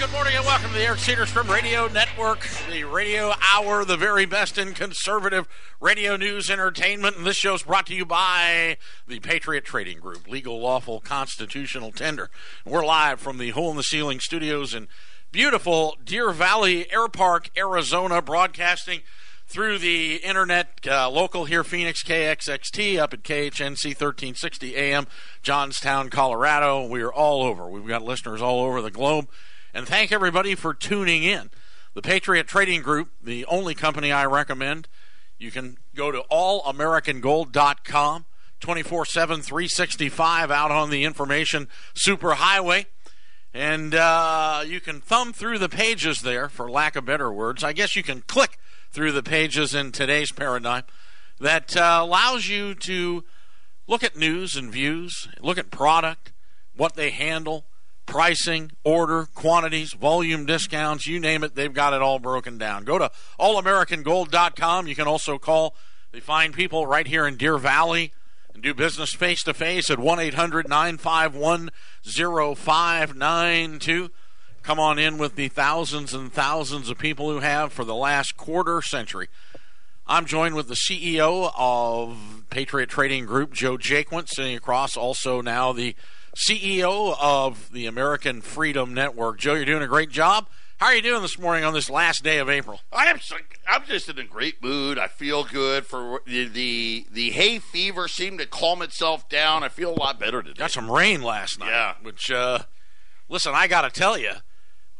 good morning, and welcome to the Eric Cederstrom Radio Network, the radio hour, the very best in conservative radio news entertainment. And this show is brought to you by the Patriot Trading Group, legal, lawful, constitutional tender. And we're live from the Hole in the Ceiling studios in beautiful Deer Valley Air Park, Arizona, broadcasting through the internet, local here, Phoenix, KXXT, up at KHNC 1360 AM, Johnstown, Colorado. We are all over. We've got listeners all over the globe. And thank everybody for tuning in. The Patriot Trading Group, the only company I recommend. You can go to allamericangold.com, 24/7, 365, out on the information superhighway. And you can thumb through the pages there, for lack of better words. I guess you can click through the pages in today's paradigm that allows you to look at news and views, look at product, what they handle, pricing, order, quantities, volume discounts, you name it, they've got it all broken down. Go to allamericangold.com. You can also call the fine people right here in Deer Valley and do business face-to-face at 1-800-951-0592. Come on in with the thousands and thousands of people who have for the last quarter century. I'm joined with the CEO of Patriot Trading Group, Joe Jaquant, sitting across, also now the CEO of the American Freedom Network. Joe, you're doing a great job. How are you doing this morning on this last day of April? I'm just in a great mood. I feel good. For the hay fever seemed to calm itself down. I feel a lot better today. Got some rain last night. Yeah. Which, listen, I got to tell you,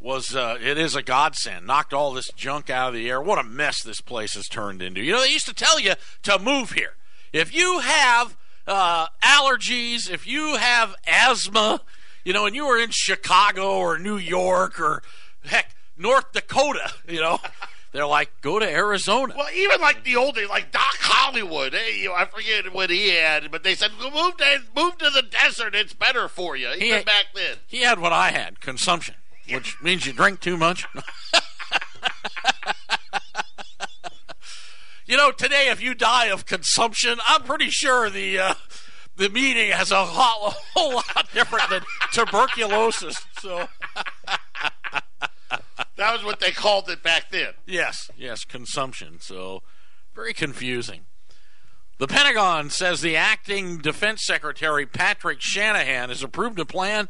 it is a godsend. Knocked all this junk out of the air. What a mess this place has turned into. You know, they used to tell you to move here. If you have allergies, if you have asthma, you know, and you were in Chicago or New York or, heck, North Dakota, you know, they're like, go to Arizona. Well, even like the old days, like Doc Hollywood, hey, I forget what he had, but they said, move to the desert, it's better for you, even back then. He had what I had, consumption. Which means you drink too much. You know, today if you die of consumption, I'm pretty sure the meaning has a whole lot different than tuberculosis. So that was what they called it back then. Yes, consumption. So very confusing. The Pentagon says the acting defense secretary Patrick Shanahan has approved a plan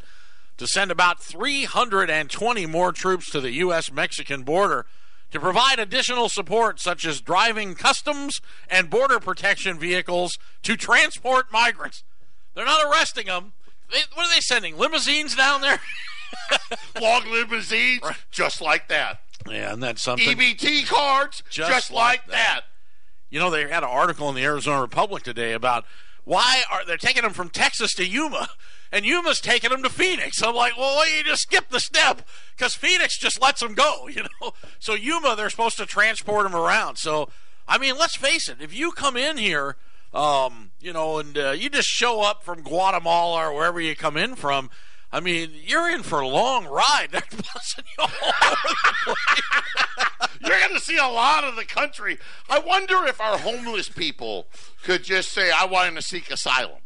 to send about 320 more troops to the U.S.-Mexican border to provide additional support, such as driving customs and border protection vehicles to transport migrants. They're not arresting them. What are they sending, limousines down there? Long limousines, right. Just like that. Yeah, and that's something. EBT cards, just like that. You know, they had an article in the Arizona Republic today about why they're taking them from Texas to Yuma. And Yuma's taking them to Phoenix. I'm like, well, why don't you just skip the step? Because Phoenix just lets them go, you know. So Yuma, they're supposed to transport them around. So, I mean, let's face it. If you come in here, you know, and you just show up from Guatemala or wherever you come in from, I mean, you're in for a long ride. They're busting you all over the place. You're going to see a lot of the country. I wonder if our homeless people could just say, I want to seek asylum.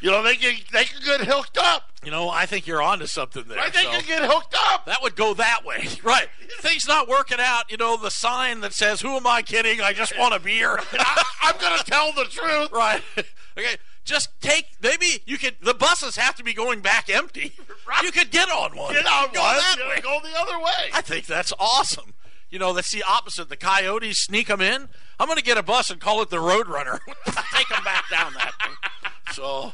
You know, they could get hooked up. You know, I think you're onto something there. Right, they could get hooked up. That would go that way. Right. Things not working out, you know, the sign that says, who am I kidding? I just want a beer. I'm going to tell the truth. Right. Okay. Just maybe you could, the buses have to be going back empty. Right. You could get on one. Get on go one. That way. Go the other way. I think that's awesome. You know, that's the opposite. The coyotes sneak them in. I'm going to get a bus and call it the Roadrunner. Take them back down that way. So...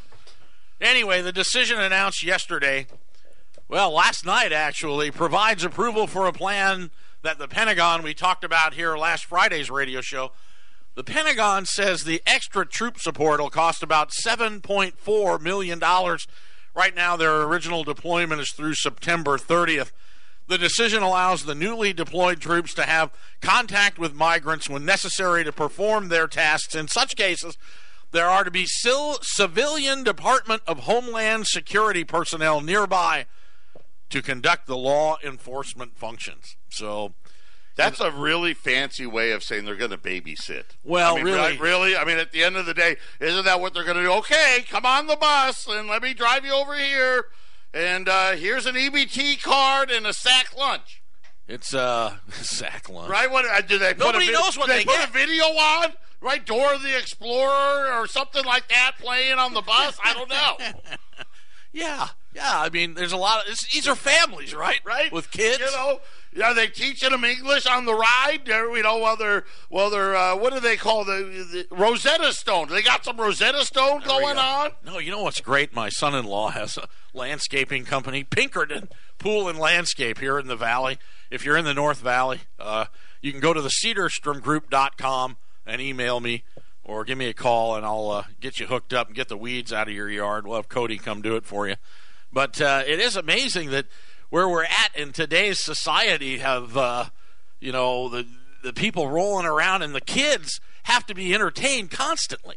anyway, the decision announced yesterday, well, last night actually, provides approval for a plan that the Pentagon, we talked about here last Friday's radio show, the Pentagon says the extra troop support will cost about $7.4 million. Right now, their original deployment is through September 30th. The decision allows the newly deployed troops to have contact with migrants when necessary to perform their tasks. In such cases, there are to be civilian Department of Homeland Security personnel nearby to conduct the law enforcement functions. So that's a really fancy way of saying they're going to babysit. Well, I mean, really? I mean, at the end of the day, isn't that what they're going to do? Okay, come on the bus and let me drive you over here. And here's an EBT card and a sack lunch. It's sack lunch. Right? What, do they Nobody put a, knows what they put get. A video on? Right? Dora the Explorer or something like that playing on the bus? I don't know. Yeah. Yeah. I mean, there's a lot of – these are families, right? Right? With kids. You know? Are they teaching them English on the ride? You know, while they're what do they call the Rosetta Stone? They got some Rosetta Stone going on? No, you know what's great? My son-in-law has a landscaping company, Pinkerton Pool and Landscape here in the Valley. If you're in the North Valley, you can go to the cedarstromgroup.com and email me or give me a call, and I'll get you hooked up and get the weeds out of your yard. We'll have Cody come do it for you. But it is amazing that where we're at in today's society have, you know, the people rolling around, and the kids have to be entertained constantly.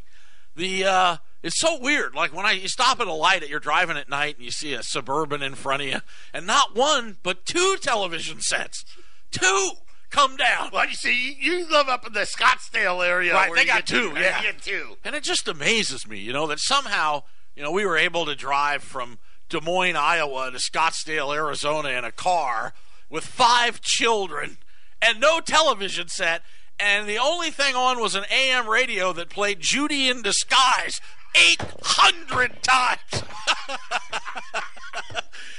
It's so weird. Like you stop at a light that you're driving at night and you see a Suburban in front of you, and not one but two television sets. Two come down. Well, you see, you live up in the Scottsdale area. Right, they got two. Yeah. They get two. And it just amazes me, you know, that somehow, you know, we were able to drive from Des Moines, Iowa to Scottsdale, Arizona in a car with five children and no television set, and the only thing on was an AM radio that played Judy in Disguise 800 times.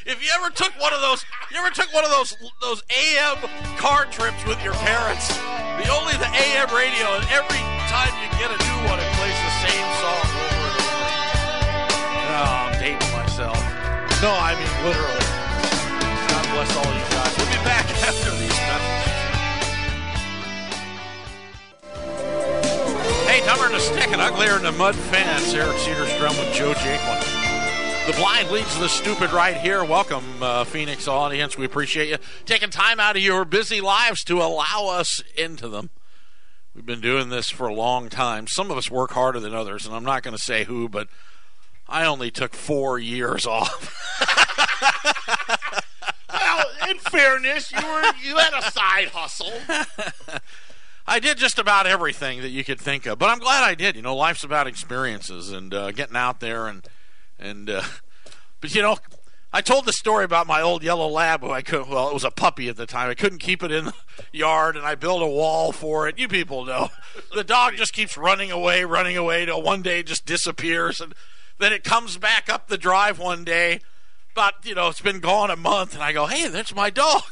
If you ever took one of those, those AM car trips with your parents, the AM radio, and every time you get a new one, it plays the same song over and over again. Oh, I'm dating myself. No, I mean literally. God bless all you guys. We'll be back after these messages. Hey, dumber than a stick and uglier than a mud fence. Eric Cederstrom with Joe Jaquant. The blind leads the stupid right here. Welcome, Phoenix audience. We appreciate you taking time out of your busy lives to allow us into them. We've been doing this for a long time. Some of us work harder than others, and I'm not going to say who, but I only took 4 years off. Well, in fairness, you had a side hustle. I did just about everything that you could think of, but I'm glad I did. You know, life's about experiences and getting out there. But, you know, I told the story about my old yellow lab. It was a puppy at the time. I couldn't keep it in the yard, and I built a wall for it. You people know. The dog just keeps running away, till one day it just disappears, and then it comes back up the drive one day, but, you know, it's been gone a month, and I go, hey, that's my dog.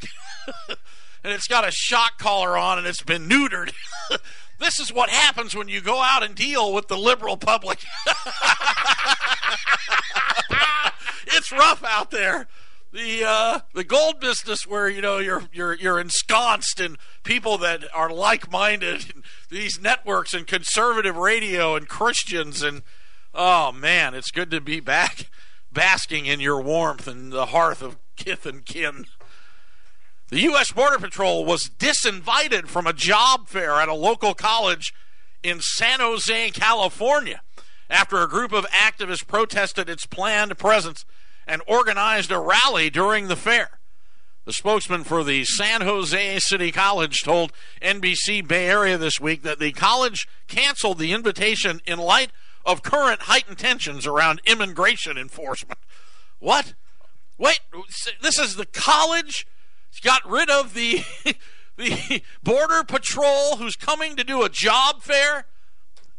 And it's got a shock collar on, and it's been neutered. This is what happens when you go out and deal with the liberal public. It's rough out there. The gold business, where, you know, you're ensconced in people that are like-minded, and these networks and conservative radio and Christians and... Oh, man, it's good to be back basking in your warmth and the hearth of kith and kin. The U.S. Border Patrol was disinvited from a job fair at a local college in San Jose, California, after a group of activists protested its planned presence and organized a rally during the fair. The spokesman for the San Jose City College told NBC Bay Area this week that the college canceled the invitation in light of current heightened tensions around immigration enforcement. What? Wait, this is the college? It's got rid of the the Border Patrol who's coming to do a job fair?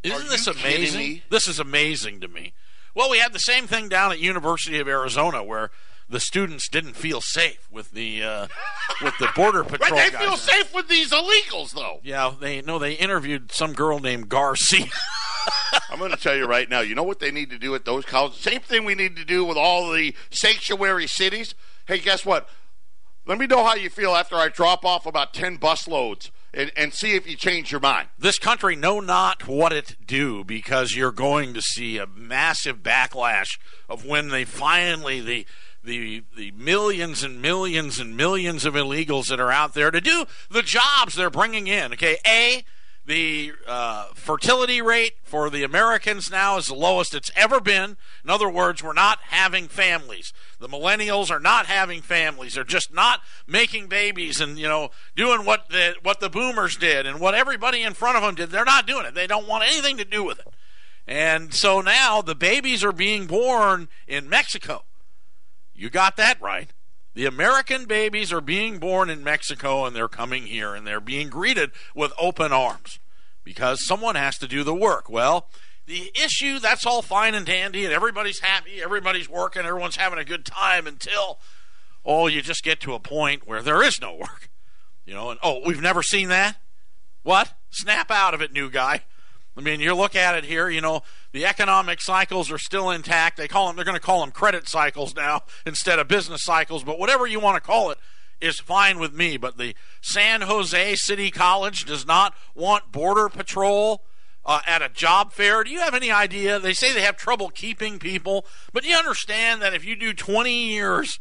Isn't this amazing? This is amazing to me. Well, we had the same thing down at University of Arizona, where the students didn't feel safe with the Border Patrol. Right, they feel safe with these illegals, though. Yeah, they interviewed some girl named Garcia. I'm going to tell you right now, you know what they need to do at those colleges? Same thing we need to do with all the sanctuary cities. Hey, guess what? Let me know how you feel after I drop off about 10 busloads and see if you change your mind. This country know not what it do, because you're going to see a massive backlash of when they finally, the millions and millions and millions of illegals that are out there to do the jobs they're bringing in. Okay, The fertility rate for the Americans now is the lowest it's ever been. In other words, we're not having families. The millennials are not having families. They're just not making babies and, you know, doing what the boomers did and what everybody in front of them did. They're not doing it. They don't want anything to do with it. And so now the babies are being born in Mexico. You got that right. The American babies are being born in Mexico, and they're coming here, and they're being greeted with open arms because someone has to do the work. Well, the issue, that's all fine and dandy, and everybody's happy, everybody's working, everyone's having a good time until, oh, you just get to a point where there is no work. You know, and, oh, we've never seen that? What? Snap out of it, new guy. I mean, you look at it here, you know, the economic cycles are still intact. They're going to call them credit cycles now instead of business cycles, but whatever you want to call it is fine with me. But the San Jose City College does not want Border Patrol at a job fair. Do you have any idea? They say they have trouble keeping people, but you understand that if you do 20 years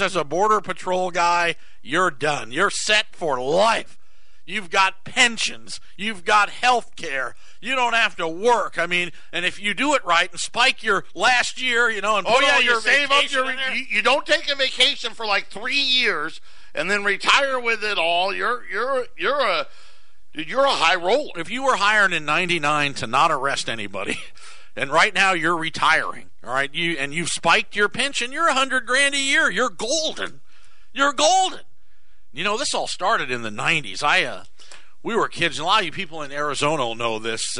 as a Border Patrol guy, you're done. You're set for life. You've got pensions. You've got health care. You don't have to work. I mean, and if you do it right and spike your last year, you know, and you save up your you don't take a vacation for like 3 years and then retire with it all. You're a high roller. If you were hired in '99 to not arrest anybody, and right now you're retiring, all right? You've spiked your pension. You're $100,000 a year. You're golden. You're golden. You know, this all started in the 90s. We were kids, and a lot of you people in Arizona will know this.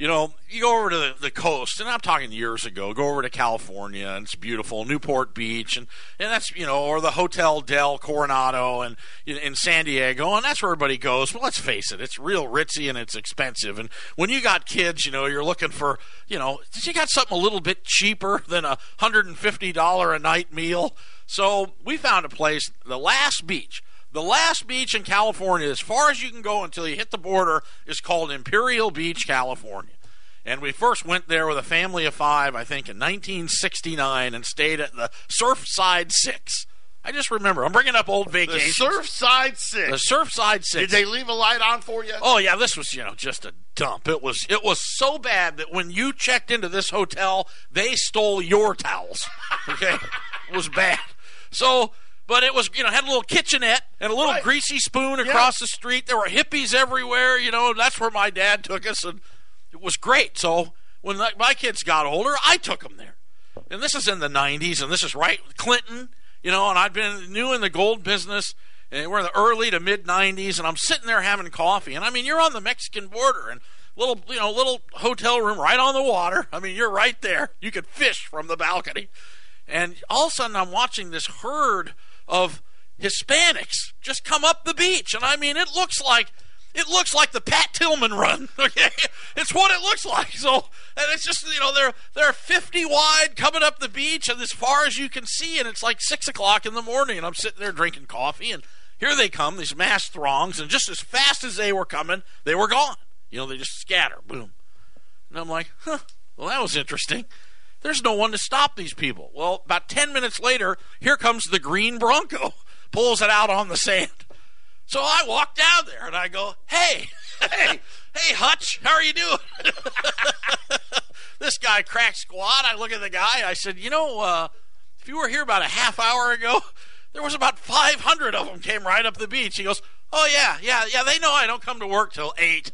You know, you go over to the coast, and I'm talking years ago, go over to California, and it's beautiful, Newport Beach, and that's, you know, or the Hotel Del Coronado and in San Diego, and that's where everybody goes. Well, let's face it, it's real ritzy and it's expensive. And when you got kids, you know, you're looking for, you know, you got something a little bit cheaper than a $150 a night meal. So we found a place, the last beach in California, as far as you can go until you hit the border, is called Imperial Beach, California. And we first went there with a family of 5, I think, in 1969 and stayed at the Surfside 6. I just remember. I'm bringing up old vacations. The Surfside 6. The Surfside 6. Did they leave a light on for you? Oh, yeah. This was, you know, just a dump. It was so bad that when you checked into this hotel, they stole your towels. Okay? It was bad. So... But it was, you know, had a little kitchenette and a little greasy spoon across the street. There were hippies everywhere, you know. That's where my dad took us, and it was great. So when my kids got older, I took them there. And this is in the 90s, and this is right with Clinton, you know, and I'd been new in the gold business, and we're in the early to mid-90s, and I'm sitting there having coffee. And, I mean, you're on the Mexican border, and little hotel room right on the water. I mean, you're right there. You could fish from the balcony. And all of a sudden I'm watching this herd of Hispanics just come up the beach, and I mean, it looks like the Pat Tillman run. Okay, it's what it looks like. So, and it's just, you know, they're 50 wide coming up the beach, and as far as you can see, and it's like 6:00 in the morning, and I'm sitting there drinking coffee, and here they come, these mass throngs, and just as fast as they were coming, they were gone. You know, they just scatter, boom, and I'm like, huh, well, that was interesting. There's no one to stop these people. Well, about 10 minutes later, here comes the green Bronco, pulls it out on the sand. So I walk down there, and I go, hey, Hutch, how are you doing? This guy cracks squat. I look at the guy. I said, you know, if you were here about a half hour ago, there was about 500 of them came right up the beach. He goes, oh, yeah, they know I don't come to work till 8.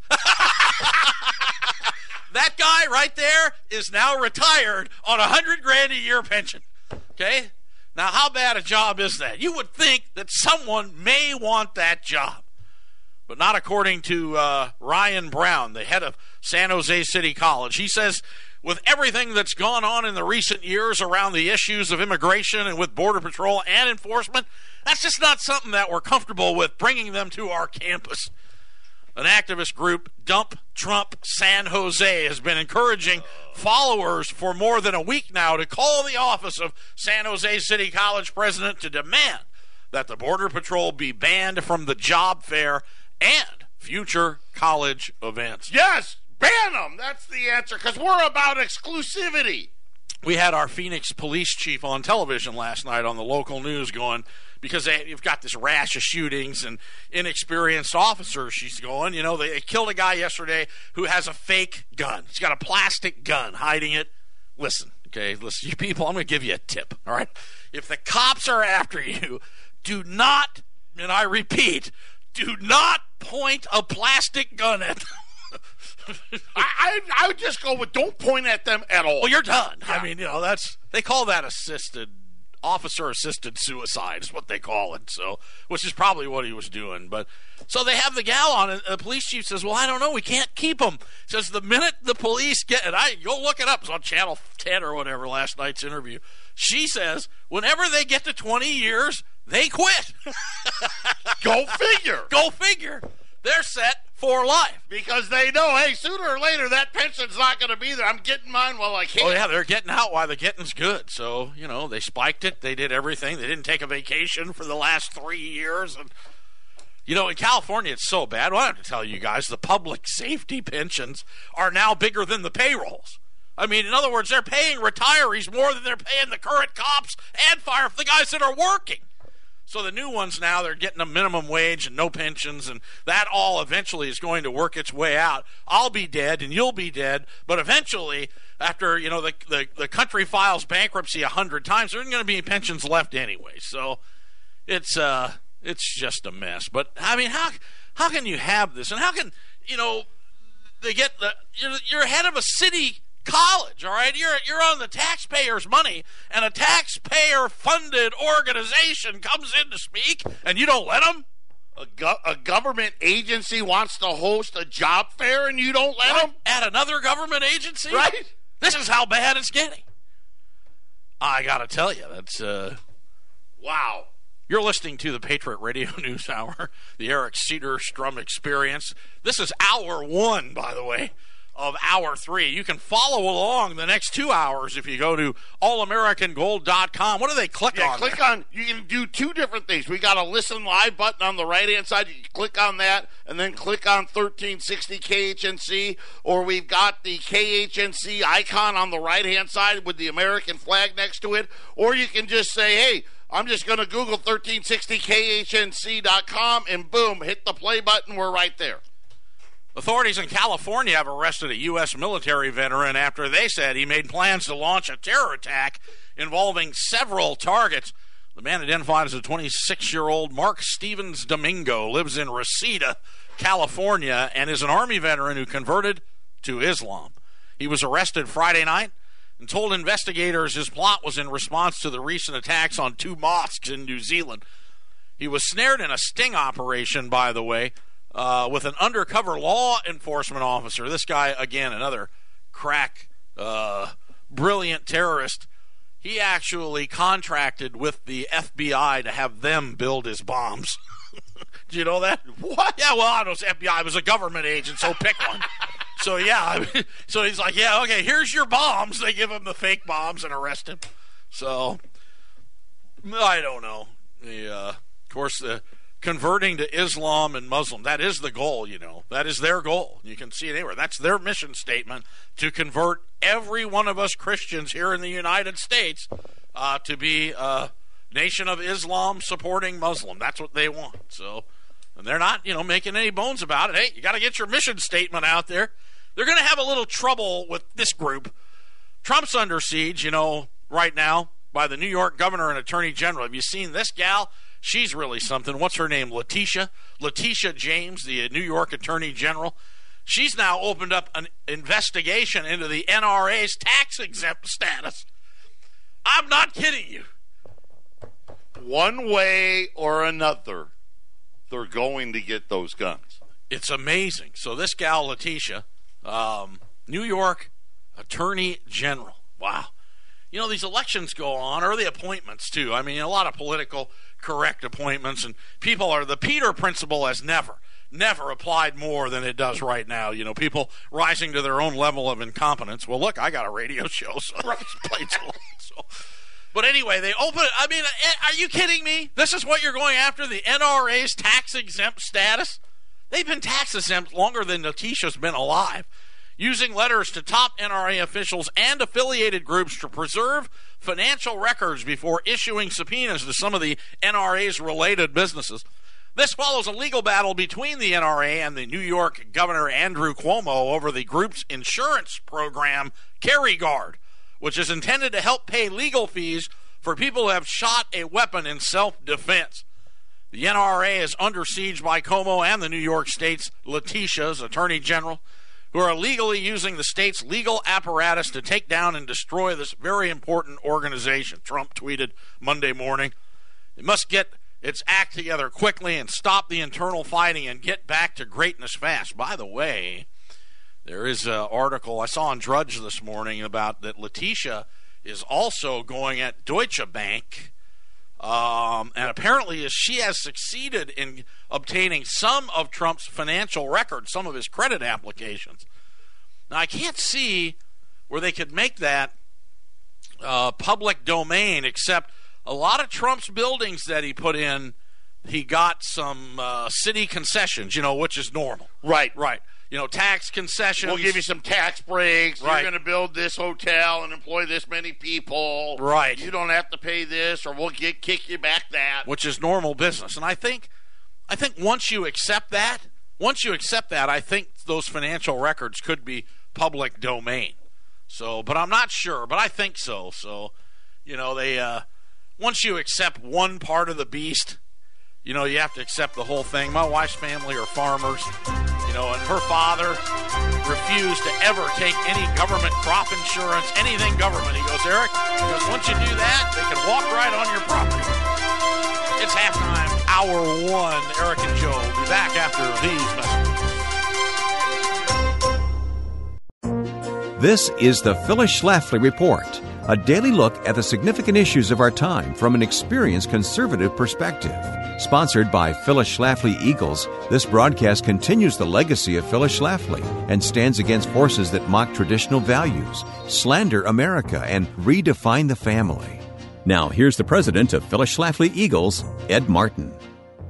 That guy right there is now retired on $100,000 a year pension. Okay? Now, how bad a job is that? You would think that someone may want that job. But not according to Ryan Brown, the head of San Jose City College. He says, with everything that's gone on in the recent years around the issues of immigration and with Border Patrol and enforcement, that's just not something that we're comfortable with bringing them to our campus. An activist group, Dump Trump San Jose, has been encouraging followers for more than a week now to call the office of San Jose City College president to demand that the Border Patrol be banned from the job fair and future college events. Yes, ban them. That's the answer, because we're about exclusivity. We had our Phoenix police chief on television last night on the local news going, because you've got this rash of shootings and inexperienced officers, she's going, you know, they killed a guy yesterday who has a fake gun. He's got a plastic gun, hiding it. Listen, you people, I'm going to give you a tip, all right? If the cops are after you, do not, and I repeat, do not point a plastic gun at them. I would just go with don't point at them at all. Well, you're done. Yeah. I mean, you know, they call that assisted officer-assisted suicide is what they call it, so, which is probably what he was doing. But so they have the gal on, and the police chief says, well, I don't know, we can't keep him. Says the minute the police get, and I go look it up, it's on Channel 10 or whatever, last night's interview. She says, whenever they get to 20 years, they quit. Go figure. Go figure. They're set for life. Because they know, hey, sooner or later, that pension's not going to be there. I'm getting mine while I can. Oh, yeah, they're getting out while the getting's good. So, you know, they spiked it. They did everything. They didn't take a vacation for the last 3 years. And, you know, in California, it's so bad. Well, I have to tell you guys, the public safety pensions are now bigger than the payrolls. I mean, in other words, they're paying retirees more than they're paying the current cops and fire, the guys that are working. So the new ones now, they're getting a minimum wage and no pensions, and that all eventually is going to work its way out. I'll be dead and you'll be dead, but eventually, after, you know, the country files bankruptcy 100 times, there isn't going to be any pensions left anyway. So it's just a mess. But, I mean, how can you have this? And how can, you know, they get the you're head of a city college, all right? You're on the taxpayers' money, and a taxpayer-funded organization comes in to speak, and you don't let them? A government agency wants to host a job fair, and you don't let them? At another government agency? Right. This is how bad it's getting. I got to tell you, that's, wow. You're listening to the Patriot Radio News Hour, the Eric Cederstrom Experience. This is hour one, by the way, of hour three. You can follow along the next 2 hours if you go to allamericangold.com. What do they click on? Click there? On, you can do two different things. We got a listen live button on the right-hand side. You can click on that and then click on 1360 KHNC, or we've got the KHNC icon on the right-hand side with the American flag next to it, or you can just say, hey, I'm just going to Google 1360KHNC.com, and boom, hit the play button. We're right there. Authorities in California have arrested a U.S. military veteran after they said he made plans to launch a terror attack involving several targets. The man, identified as a 26-year-old Mark Stevens Domingo, lives in Reseda, California, and is an Army veteran who converted to Islam. He was arrested Friday night and told investigators his plot was in response to the recent attacks on two mosques in New Zealand. He was snared in a sting operation, by the way, with an undercover law enforcement officer. This guy, again, another crack, brilliant terrorist. He actually contracted with the FBI to have them build his bombs. Do you know that? What? Yeah, well, I don't know. FBI, it was a government agent, so pick one. So, yeah. I mean, so he's like, yeah, okay, here's your bombs. They give him the fake bombs and arrest him. So, I don't know. Of course, the converting to Islam and Muslim, that is the goal, you know. That is their goal. You can see it anywhere. That's their mission statement, to convert every one of us Christians here in the United States to be a nation of Islam supporting Muslim. That's what they want. So, and they're not, you know, making any bones about it. Hey, you got to get your mission statement out there. They're going to have a little trouble with this group. Trump's under siege, you know, right now by the New York governor and attorney general. Have you seen this gal? She's really something. What's her name? Letitia James, the New York Attorney General. She's now opened up an investigation into the NRA's tax-exempt status. I'm not kidding you. One way or another, they're going to get those guns. It's amazing. So this gal, Letitia, New York Attorney General. Wow. You know, these elections go on, or the appointments, too. I mean, a lot of political correct appointments, and people are, the Peter principle has never applied more than it does right now. You know, people rising to their own level of incompetence. Well, look, I got a radio show, so I just played so long. So, but anyway, they open it. I mean, are you kidding me? This is what you're going after, the NRA's tax-exempt status? They've been tax-exempt longer than Letitia's been alive, using letters to top NRA officials and affiliated groups to preserve financial records before issuing subpoenas to some of the NRA's related businesses. This follows a legal battle between the NRA and the New York Governor Andrew Cuomo over the group's insurance program, Carry Guard, which is intended to help pay legal fees for people who have shot a weapon in self-defense. The NRA is under siege by Cuomo and the New York State's Letitia's Attorney General, who are illegally using the state's legal apparatus to take down and destroy this very important organization, Trump tweeted Monday morning. It must get its act together quickly and stop the internal fighting and get back to greatness fast. By the way, there is an article I saw on Drudge this morning about that Letitia is also going at Deutsche Bank, and apparently she has succeeded in obtaining some of Trump's financial records, some of his credit applications. Now, I can't see where they could make that public domain, except a lot of Trump's buildings that he put in, he got some city concessions, you know, which is normal. Right, right. You know, tax concessions. We'll give you some tax breaks. Right. You're going to build this hotel and employ this many people. Right. You don't have to pay this, or we'll kick you back that. Which is normal business. And I think once you accept that, I think those financial records could be public domain. So, but I'm not sure, but I think so. So, you know, they... once you accept one part of the beast, you know, you have to accept the whole thing. My wife's family are farmers, you know, and her father refused to ever take any government crop insurance, anything government. He goes, Eric, because once you do that, they can walk right on your property. It's halftime, hour one. Eric and Joe will be back after these messages. This is the Phyllis Schlafly Report, a daily look at the significant issues of our time from an experienced conservative perspective. Sponsored by Phyllis Schlafly Eagles, this broadcast continues the legacy of Phyllis Schlafly and stands against forces that mock traditional values, slander America, and redefine the family. Now, here's the president of Phyllis Schlafly Eagles, Ed Martin.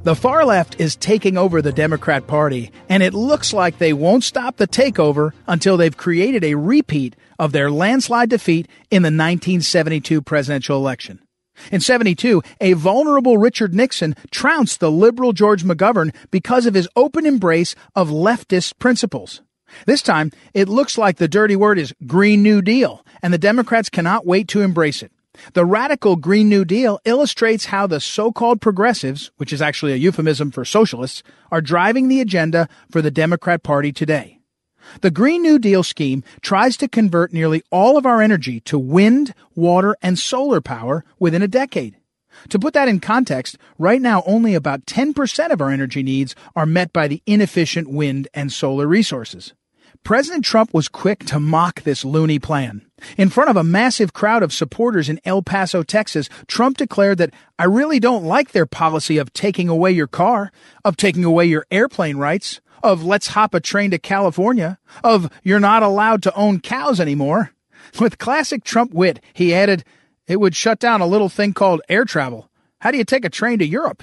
The far left is taking over the Democrat Party, and it looks like they won't stop the takeover until they've created a repeat of their landslide defeat in the 1972 presidential election. In 72, a vulnerable Richard Nixon trounced the liberal George McGovern because of his open embrace of leftist principles. This time, it looks like the dirty word is Green New Deal, and the Democrats cannot wait to embrace it. The radical Green New Deal illustrates how the so-called progressives, which is actually a euphemism for socialists, are driving the agenda for the Democrat Party today. The Green New Deal scheme tries to convert nearly all of our energy to wind, water, and solar power within a decade. To put that in context, right now only about 10% of our energy needs are met by the inefficient wind and solar resources. President Trump was quick to mock this loony plan. In front of a massive crowd of supporters in El Paso, Texas, Trump declared that, "I really don't like their policy of taking away your car, of taking away your airplane rights, of let's hop a train to California, of you're not allowed to own cows anymore." With classic Trump wit, he added, "It would shut down a little thing called air travel. How do you take a train to Europe?"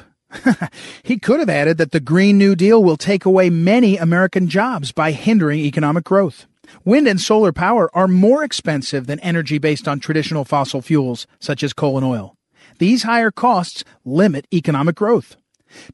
He could have added that the Green New Deal will take away many American jobs by hindering economic growth. Wind and solar power are more expensive than energy based on traditional fossil fuels, such as coal and oil. These higher costs limit economic growth.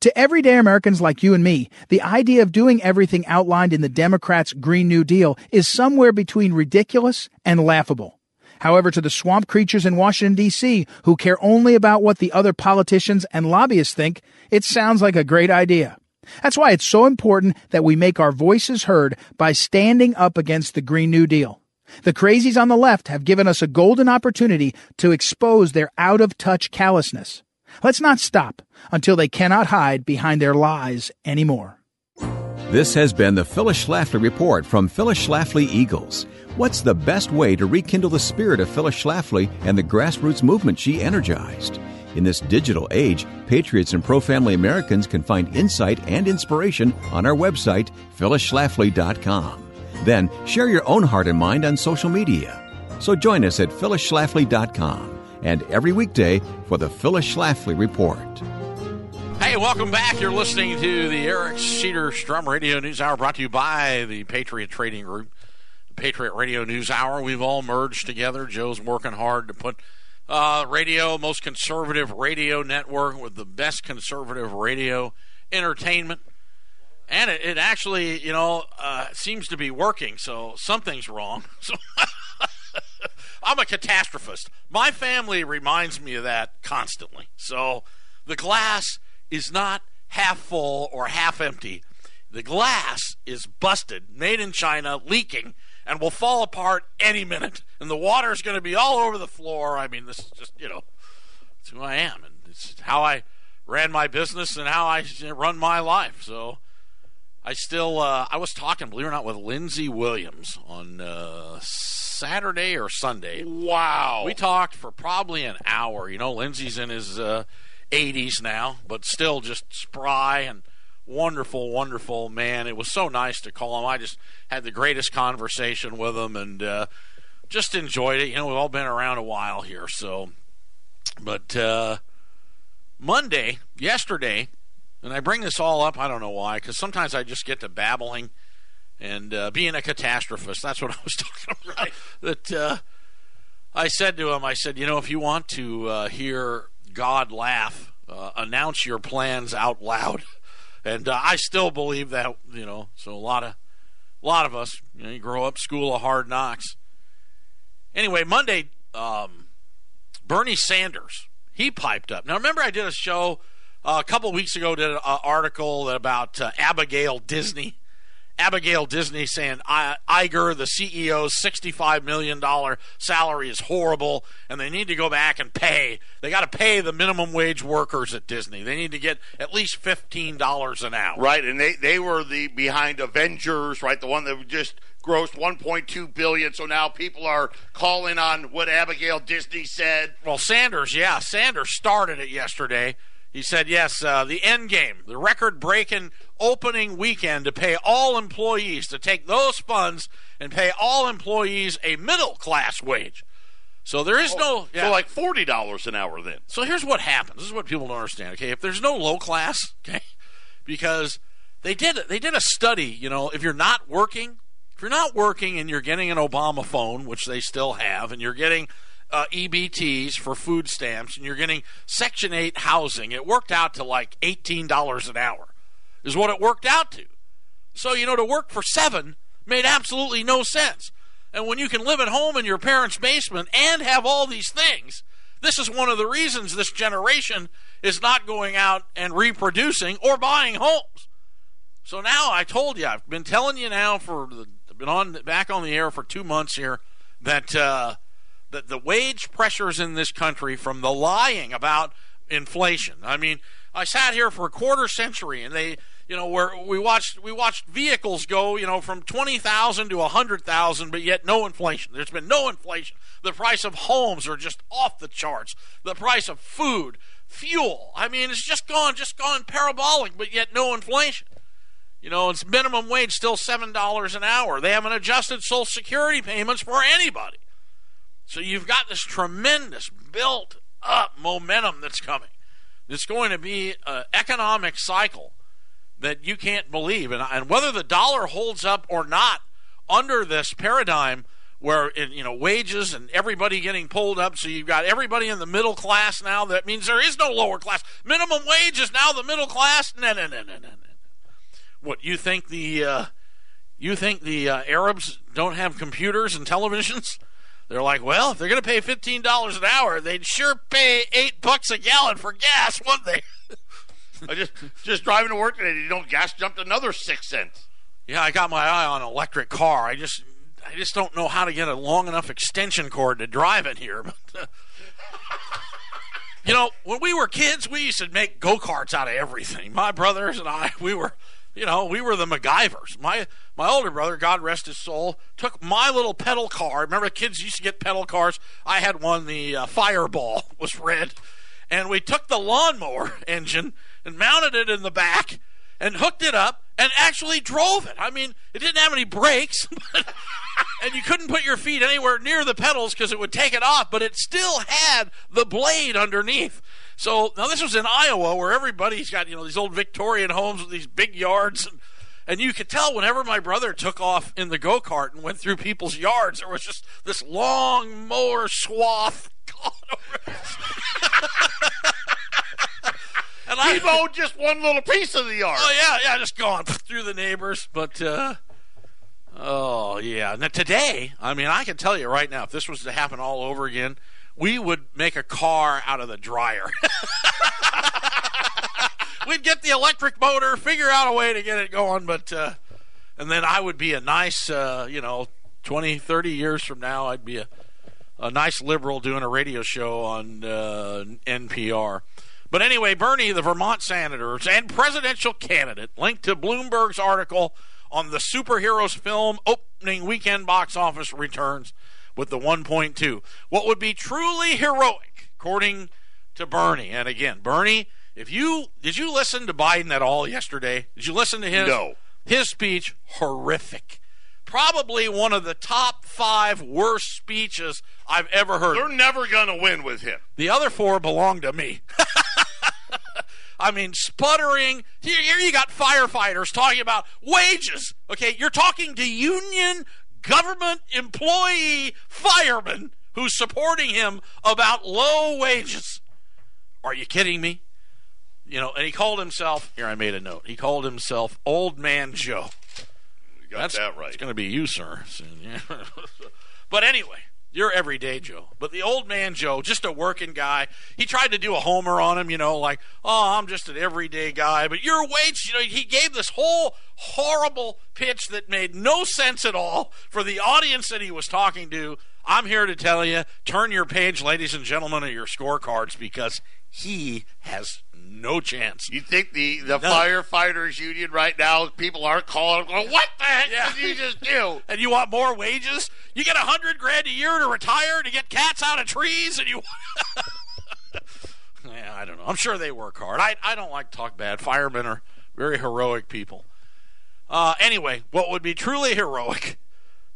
To everyday Americans like you and me, the idea of doing everything outlined in the Democrats' Green New Deal is somewhere between ridiculous and laughable. However, to the swamp creatures in Washington, D.C., who care only about what the other politicians and lobbyists think, it sounds like a great idea. That's why it's so important that we make our voices heard by standing up against the Green New Deal. The crazies on the left have given us a golden opportunity to expose their out-of-touch callousness. Let's not stop until they cannot hide behind their lies anymore. This has been the Phyllis Schlafly Report from Phyllis Schlafly Eagles. What's the best way to rekindle the spirit of Phyllis Schlafly and the grassroots movement she energized? In this digital age, patriots and pro-family Americans can find insight and inspiration on our website, phyllisschlafly.com. Then, share your own heart and mind on social media. So join us at phyllisschlafly.com and every weekday for the Phyllis Schlafly Report. Hey, welcome back. You're listening to the Eric Cederstrom Radio News Hour, brought to you by the Patriot Trading Group, the Patriot Radio News Hour. We've all merged together. Joe's working hard to put radio, most conservative radio network with the best conservative radio entertainment. And it actually, you know, seems to be working, so something's wrong. So I'm a catastrophist. My family reminds me of that constantly. So the glass is not half full or half empty. The glass is busted, made in China, leaking, and will fall apart any minute. And the water is going to be all over the floor. I mean, this is just, you know, it's who I am. And it's how I ran my business and how I run my life. So I still, I was talking, believe it or not, with Lindsay Williams on Saturday or Sunday. Wow. We talked for probably an hour. You know, Lindsay's in his 80s now, but still just spry and wonderful, wonderful man. It was so nice to call him. I just had the greatest conversation with him and just enjoyed it. You know, we've all been around a while here, so. But Monday, yesterday, and I bring this all up, I don't know why, because sometimes I just get to babbling and being a catastrophist. That's what I was talking about. That I said to him, I said, you know, if you want to hear God laugh, announce your plans out loud. And I still believe that, you know, so a lot of us, you know, you grow up, school of hard knocks. Anyway, Monday, Bernie Sanders, he piped up. Now, remember I did a show a couple weeks ago, did an article about Abigail Disney. Abigail Disney saying Iger, the CEO's $65 million salary is horrible, and they need to go back and pay. They got to pay the minimum wage workers at Disney. They need to get at least $15 an hour. Right, and they were the behind Avengers, right, the one that just grossed $1.2 billion, so now people are calling on what Abigail Disney said. Well, Sanders started it yesterday. He said, yes, the end game, the record-breaking opening weekend to pay all employees, to take those funds and pay all employees a middle-class wage. So there is no... Yeah. So like $40 an hour then. So here's what happens. This is what people don't understand, okay? If there's no low class, okay, because they did a study, you know, if you're not working and you're getting an Obama phone, which they still have, and you're getting... EBTs for food stamps, and you're getting Section 8 housing. It worked out to like $18 an hour is what it worked out to. So, you know, to work for $7 made absolutely no sense. And when you can live at home in your parents' basement and have all these things, this is one of the reasons this generation is not going out and reproducing or buying homes. So now I told you, I've been telling you now back on the air for 2 months here that, that the wage pressures in this country from the lying about inflation. I mean, I sat here for a quarter century, and they, you know, where we watched vehicles go, you know, from 20,000 to 100,000, but yet no inflation. There's been no inflation. The price of homes are just off the charts. The price of food, fuel. I mean, it's just gone parabolic, but yet no inflation. You know, it's minimum wage still $7 an hour. They haven't adjusted Social Security payments for anybody. So you've got this tremendous built-up momentum that's coming. It's going to be an economic cycle that you can't believe. And whether the dollar holds up or not under this paradigm where, you know, wages and everybody getting pulled up, so you've got everybody in the middle class now. That means there is no lower class. Minimum wage is now the middle class. No. What, you think the Arabs don't have computers and televisions? They're like, well, if they're going to pay $15 an hour, they'd sure pay $8 a gallon for gas, wouldn't they? I just driving to work today, you know, gas jumped another 6 cents. Yeah, I got my eye on an electric car. I just don't know how to get a long enough extension cord to drive it here. But, you know, when we were kids, we used to make go-karts out of everything. My brothers and I, we were the MacGyvers. My older brother, God rest his soul, took my little pedal car. Remember, kids used to get pedal cars. I had one, the Fireball was red. And we took the lawnmower engine and mounted it in the back and hooked it up and actually drove it. I mean, it didn't have any brakes. And you couldn't put your feet anywhere near the pedals because it would take it off. But it still had the blade underneath. So, now this was in Iowa where everybody's got, you know, these old Victorian homes with these big yards. And you could tell whenever my brother took off in the go-kart and went through people's yards, there was just this long mower swath. And he mowed just one little piece of the yard. Oh, yeah, just gone through the neighbors. But, oh, yeah. Now, today, I mean, I can tell you right now, if this was to happen all over again, we would make a car out of the dryer. We'd get the electric motor, figure out a way to get it going, but and then I would be a nice, 20, 30 years from now, I'd be a nice liberal doing a radio show on NPR. But anyway, Bernie, the Vermont senator and presidential candidate, linked to Bloomberg's article on the superheroes film opening weekend box office returns with the 1.2. What would be truly heroic, according to Bernie. And again, Bernie, did you listen to Biden at all yesterday? Did you listen to his? No. His speech, horrific. Probably one of the top 5 worst speeches I've ever heard. They're never going to win with him. The other 4 belong to me. I mean, sputtering. Here you got firefighters talking about wages. Okay, you're talking to union government employee firemen who's supporting him about low wages. Are you kidding me? And he called himself, here I made a note, he called himself Old Man Joe. You got that right. It's going to be you, sir. But anyway, you're everyday Joe. But the Old Man Joe, just a working guy, he tried to do a homer on him, like, oh, I'm just an everyday guy. But your wage, he gave this whole horrible pitch that made no sense at all for the audience that he was talking to. I'm here to tell you, turn your page, ladies and gentlemen, of your scorecards, because he has no chance. You think the firefighters union right now, people aren't calling, going, what the heck did you just do? And you want more wages? You get $100,000 a year to retire, to get cats out of trees, and you... Yeah, I don't know. I'm sure they work hard. I don't like to talk bad. Firemen are very heroic people. Anyway, what would be truly heroic,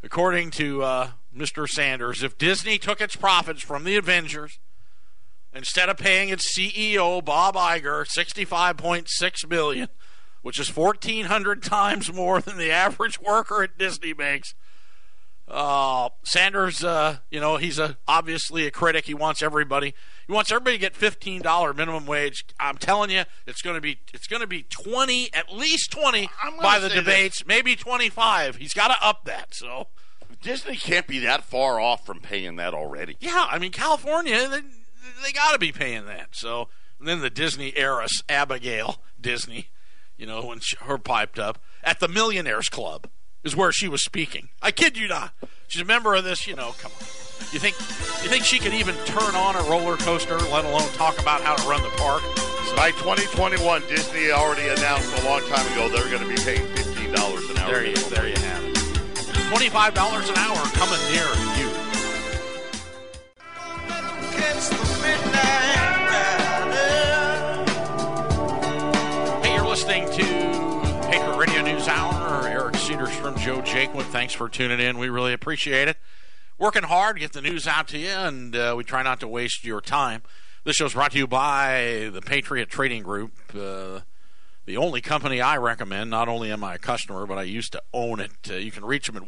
according to Mr. Sanders, if Disney took its profits from the Avengers, instead of paying its CEO, Bob Iger, $65.6 million, which is 1,400 times more than the average worker at Disney makes. Sanders, he's obviously a critic. He wants everybody to get $15 minimum wage. I'm telling you, it's going to be 20, at least 20 by the debates, maybe 25. He's got to up that, so. Disney can't be that far off from paying that already. Yeah, I mean, California, they got to be paying that. So, and then the Disney heiress, Abigail Disney, when her piped up at the Millionaires Club is where she was speaking. I kid you not. She's a member of this, come on. You think she could even turn on a roller coaster, let alone talk about how to run the park? So, by 2021, Disney already announced a long time ago they're going to be paying $15 an hour. There you have it. $25 an hour coming near you. Hey, you're listening to Patriot Radio News Hour. Eric Cederstrom, Joe Jaquant. Thanks for tuning in. We really appreciate it. Working hard to get the news out to you, and we try not to waste your time. This show's brought to you by the Patriot Trading Group, the only company I recommend. Not only am I a customer, but I used to own it. You can reach them at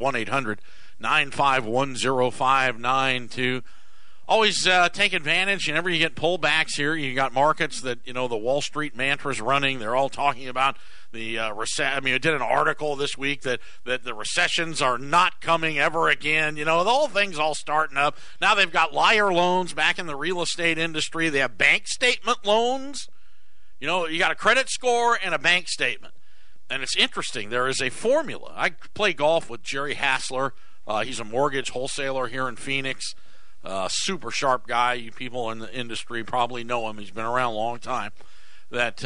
1-800-951-0592. Always take advantage. Whenever you get pullbacks here, you got markets that, the Wall Street mantra's running. They're all talking about the recession. I mean, I did an article this week that the recessions are not coming ever again. The whole thing's all starting up. Now they've got liar loans back in the real estate industry. They have bank statement loans. You got a credit score and a bank statement. And it's interesting. There is a formula. I play golf with Jerry Hassler. He's a mortgage wholesaler here in Phoenix. Super sharp guy. You people in the industry probably know him. He's been around a long time. That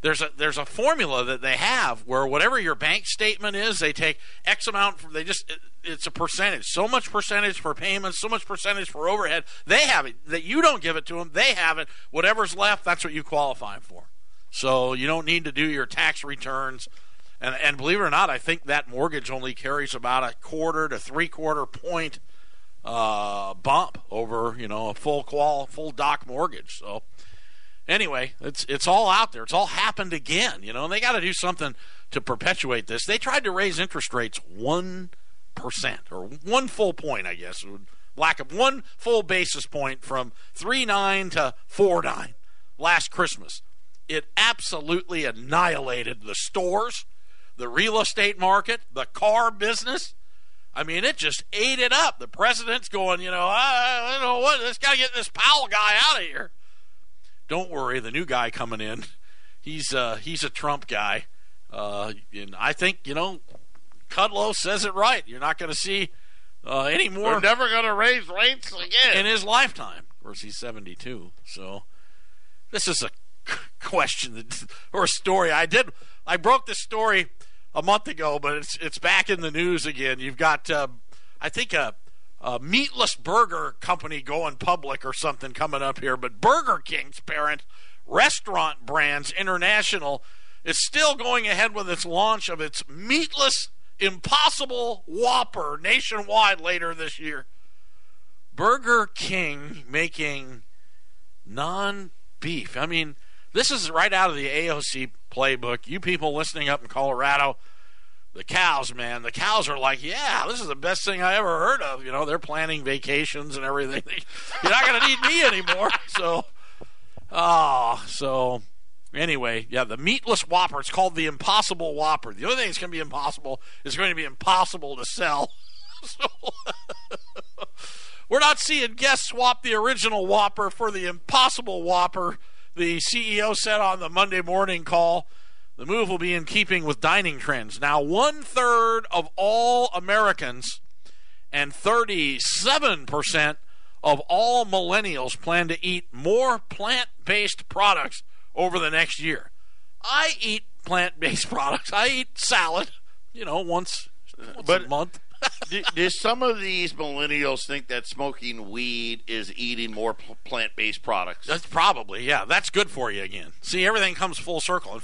there's a formula that they have where whatever your bank statement is, they take X amount. It's a percentage. So much percentage for payments. So much percentage for overhead. They have it. That you don't give it to them. They have it. Whatever's left, that's what you qualify for. So you don't need to do your tax returns. And believe it or not, I think that mortgage only carries about a quarter to three-quarter point bump over a full doc mortgage. So anyway, it's all out there. It's all happened again, and they got to do something to perpetuate this. They tried to raise interest rates 1% or one full point, I guess, lack of one full basis point from 3.9 to 4.9 last Christmas. It absolutely annihilated the stores, the real estate market, the car business. I mean, it just ate it up. The president's going, I don't know what. Let's got to get this Powell guy out of here. Don't worry, the new guy coming in, He's a Trump guy, and I think Kudlow says it right. You're not going to see any more. We're never going to raise rates again in his lifetime. Of course, he's 72. So this is a question or a story. I broke this story a month ago, but it's back in the news again. You've got I think a meatless burger company going public or something coming up here, but Burger King's parent Restaurant Brands International is still going ahead with its launch of its meatless Impossible Whopper nationwide later this year. Burger King making non-beef. I mean, this is right out of the AOC playbook. You people listening up in Colorado, the cows, man, the cows are like, yeah, this is the best thing I ever heard of. You know, they're planning vacations and everything. You're not going to need me anymore. So anyway, yeah, the meatless Whopper. It's called the Impossible Whopper. The only thing that's going to be impossible is going to be impossible to sell. So we're not seeing guests swap the original Whopper for the Impossible Whopper, the CEO said on the Monday morning call. The move will be in keeping with dining trends. Now, 1/3 of all Americans and 37% of all millennials plan to eat more plant-based products over the next year. I eat plant-based products. I eat salad, once a month. Do some of these millennials think that smoking weed is eating more plant-based products? That's probably, yeah. That's good for you again. See, everything comes full circle. And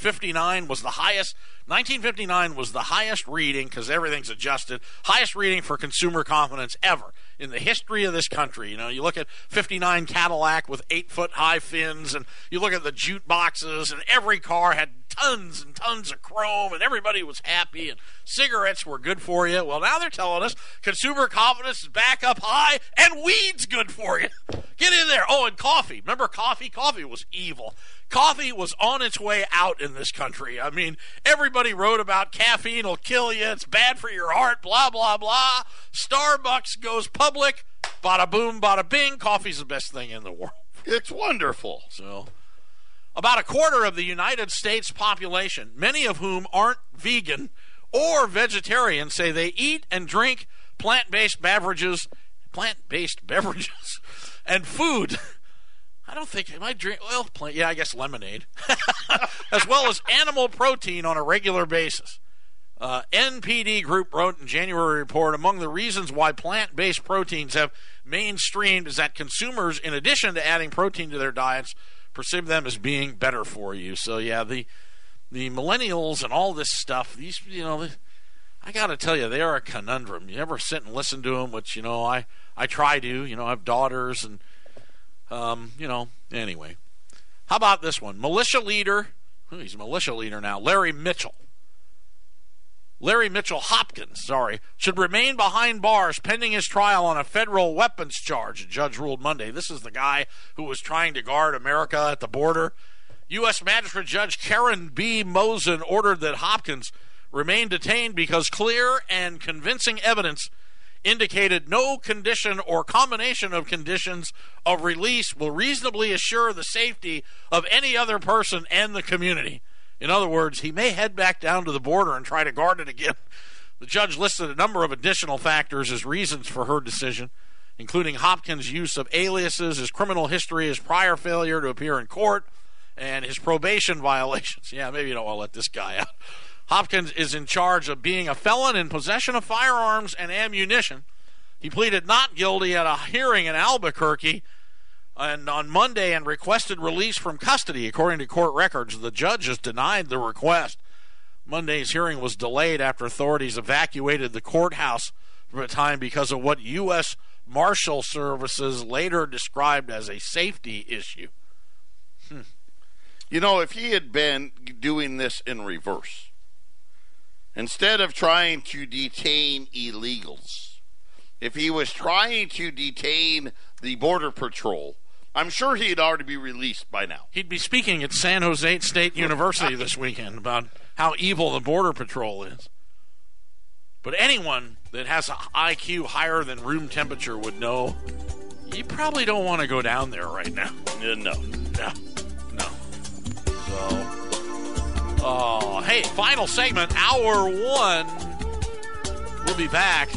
1959 was the highest reading, because everything's adjusted, highest reading for consumer confidence ever in the history of this country. You look at 59 Cadillac with 8-foot-high fins, and you look at the jute boxes, and every car had tons and tons of chrome, and everybody was happy, and cigarettes were good for you. Well, now they're telling us consumer confidence is back up high, and weed's good for you. Get in there. Oh, and coffee. Remember coffee? Coffee was evil. Coffee was on its way out in this country. I mean, everybody wrote about caffeine will kill you, it's bad for your heart, blah, blah, blah. Starbucks goes public, bada boom, bada bing, coffee's the best thing in the world. It's wonderful. So, about 25% of the United States population, many of whom aren't vegan or vegetarian, say they eat and drink plant-based beverages and food. I don't think I might drink I guess lemonade, as well as animal protein on a regular basis. NPD Group wrote in January report, among the reasons why plant-based proteins have mainstreamed is that consumers, in addition to adding protein to their diets, perceive them as being better for you. So yeah, the millennials and all this stuff, these I got to tell you, they are a conundrum. You never sit and listen to them, which I try to. I have daughters and. Anyway, how about this one? He's a militia leader now, Larry Mitchell Hopkins, should remain behind bars pending his trial on a federal weapons charge, a judge ruled Monday. This is the guy who was trying to guard America at the border. U.S. Magistrate Judge Karen B. Mosen ordered that Hopkins remain detained because clear and convincing evidence indicated no condition or combination of conditions of release will reasonably assure the safety of any other person and the community. In other words, he may head back down to the border and try to guard it again. The judge listed a number of additional factors as reasons for her decision, including Hopkins' use of aliases, his criminal history, his prior failure to appear in court, and his probation violations. Yeah, maybe you don't want to let this guy out. Hopkins is in charge of being a felon in possession of firearms and ammunition. He pleaded not guilty at a hearing in Albuquerque and on Monday and requested release from custody. According to court records, the judge has denied the request. Monday's hearing was delayed after authorities evacuated the courthouse for a time because of what U.S. Marshal Services later described as a safety issue. If he had been doing this in reverse, instead of trying to detain illegals, if he was trying to detain the Border Patrol, I'm sure he'd already be released by now. He'd be speaking at San Jose State University this weekend about how evil the Border Patrol is. But anyone that has an IQ higher than room temperature would know you probably don't want to go down there right now. No. So... Hey, final segment, hour one. We'll be back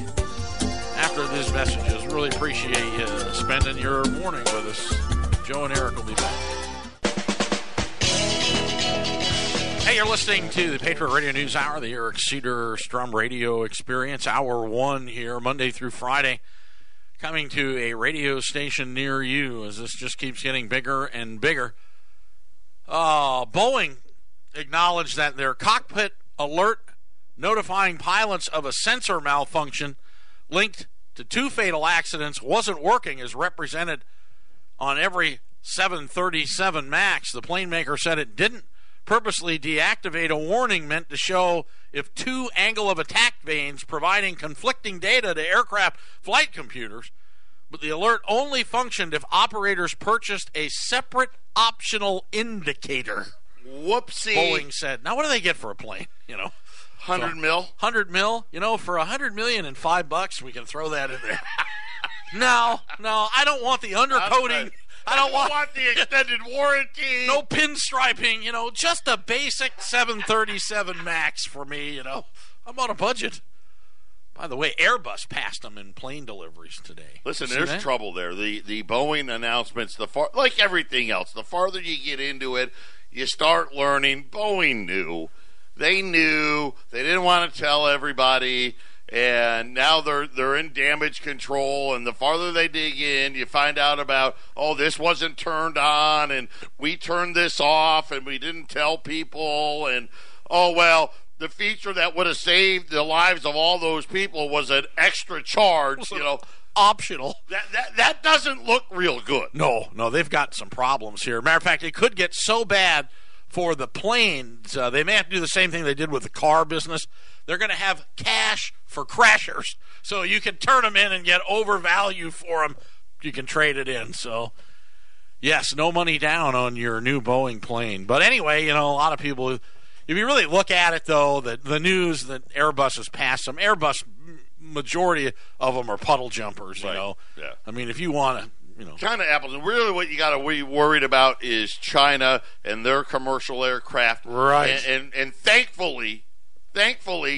after these messages. Really appreciate you spending your morning with us. Joe and Eric will be back. Hey, you're listening to the Patriot Radio News Hour, the Eric Cederstrom Radio Experience, Hour 1 here, Monday through Friday, coming to a radio station near you as this just keeps getting bigger and bigger. Boeing acknowledged that their cockpit alert notifying pilots of a sensor malfunction linked to two fatal accidents wasn't working as represented on every 737 MAX. The plane maker said it didn't purposely deactivate a warning meant to show if two angle of attack vanes providing conflicting data to aircraft flight computers, but the alert only functioned if operators purchased a separate optional indicator. Whoopsie. Boeing said. Now, what do they get for a plane? You know, 100 mil? 100 mil. You know, for $100 million and $5, we can throw that in there. No, I don't want the undercoating. I don't want the extended warranty. No pinstriping, you know, just a basic 737 MAX for me, you know. I'm on a budget. By the way, Airbus passed them in plane deliveries today. Listen, there's trouble there. The Boeing announcements, like everything else, the farther you get into it, you start learning. Boeing knew. They knew. They didn't want to tell everybody. And now they're in damage control, and the farther they dig in, you find out about, oh, this wasn't turned on, and we turned this off, and we didn't tell people, and, oh, well, the feature that would have saved the lives of all those people was an extra charge, you know. Optional. That doesn't look real good. No, they've got some problems here. Matter of fact, it could get so bad for the planes, they may have to do the same thing they did with the car business. They're going to have cash for crashers, so you can turn them in and get overvalue for them. You can trade it in. So, yes, no money down on your new Boeing plane. But anyway, you know, a lot of people, if you really look at it, though, the news that Airbus has passed them, Airbus, majority of them are puddle jumpers, you know. Yeah. I mean, if you want to. You know. China apples. And really what you got to be worried about is China and their commercial aircraft. Right. And thankfully,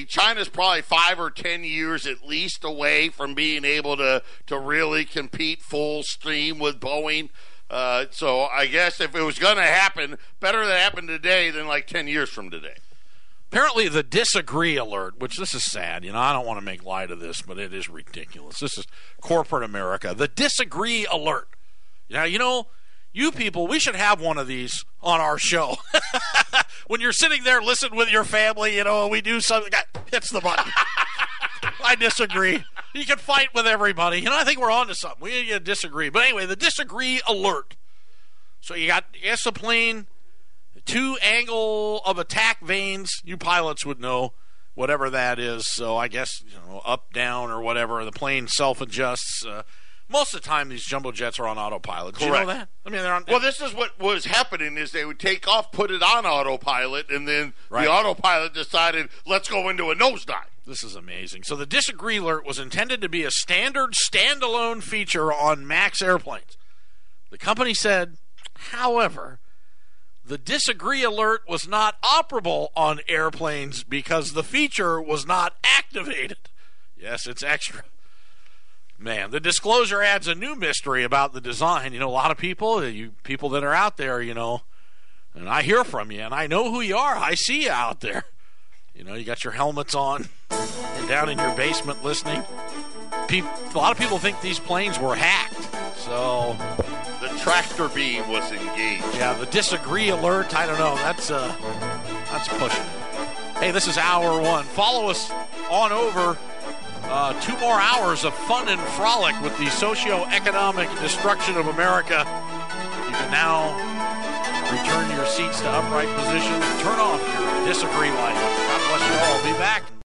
China's probably 5 or 10 years at least away from being able to really compete full steam with Boeing. So I guess if it was going to happen, better that happen today than like 10 years from today. Apparently the disagree alert, which this is sad. You know, I don't want to make light of this, but it is ridiculous. This is corporate America. The disagree alert. Now, you know, you people, we should have one of these on our show. When you're sitting there listening with your family, you know, we do something, hits the button. I disagree. You can fight with everybody. You know, I think we're on to something. We need to disagree. But anyway, the disagree alert. So you got the plane. Two angle of attack vanes, you pilots would know, whatever that is. So I guess, you know, up, down, or whatever. The plane self-adjusts. Most of the time, these jumbo jets are on autopilot. Did you know that? I mean, they're on. Well, this is what was happening is they would take off, put it on autopilot, and then the autopilot decided, let's go into a nosedive. This is amazing. So the disagree alert was intended to be a standard standalone feature on MAX airplanes. The company said, however, the disagree alert was not operable on airplanes because the feature was not activated. Yes, it's extra. Man, the disclosure adds a new mystery about the design. You know, a lot of people, you people that are out there, you know, and I hear from you, and I know who you are. I see you out there. You know, you got your helmets on. You're down in your basement listening. A lot of people think these planes were hacked, so... The tractor beam was engaged. Yeah, the disagree alert, I don't know, that's pushing it. Hey, this is Hour 1. Follow us on over. 2 more hours of fun and frolic with the socio-economic destruction of America. You can now return your seats to upright position. Turn off your disagree light. God bless you all. Be back.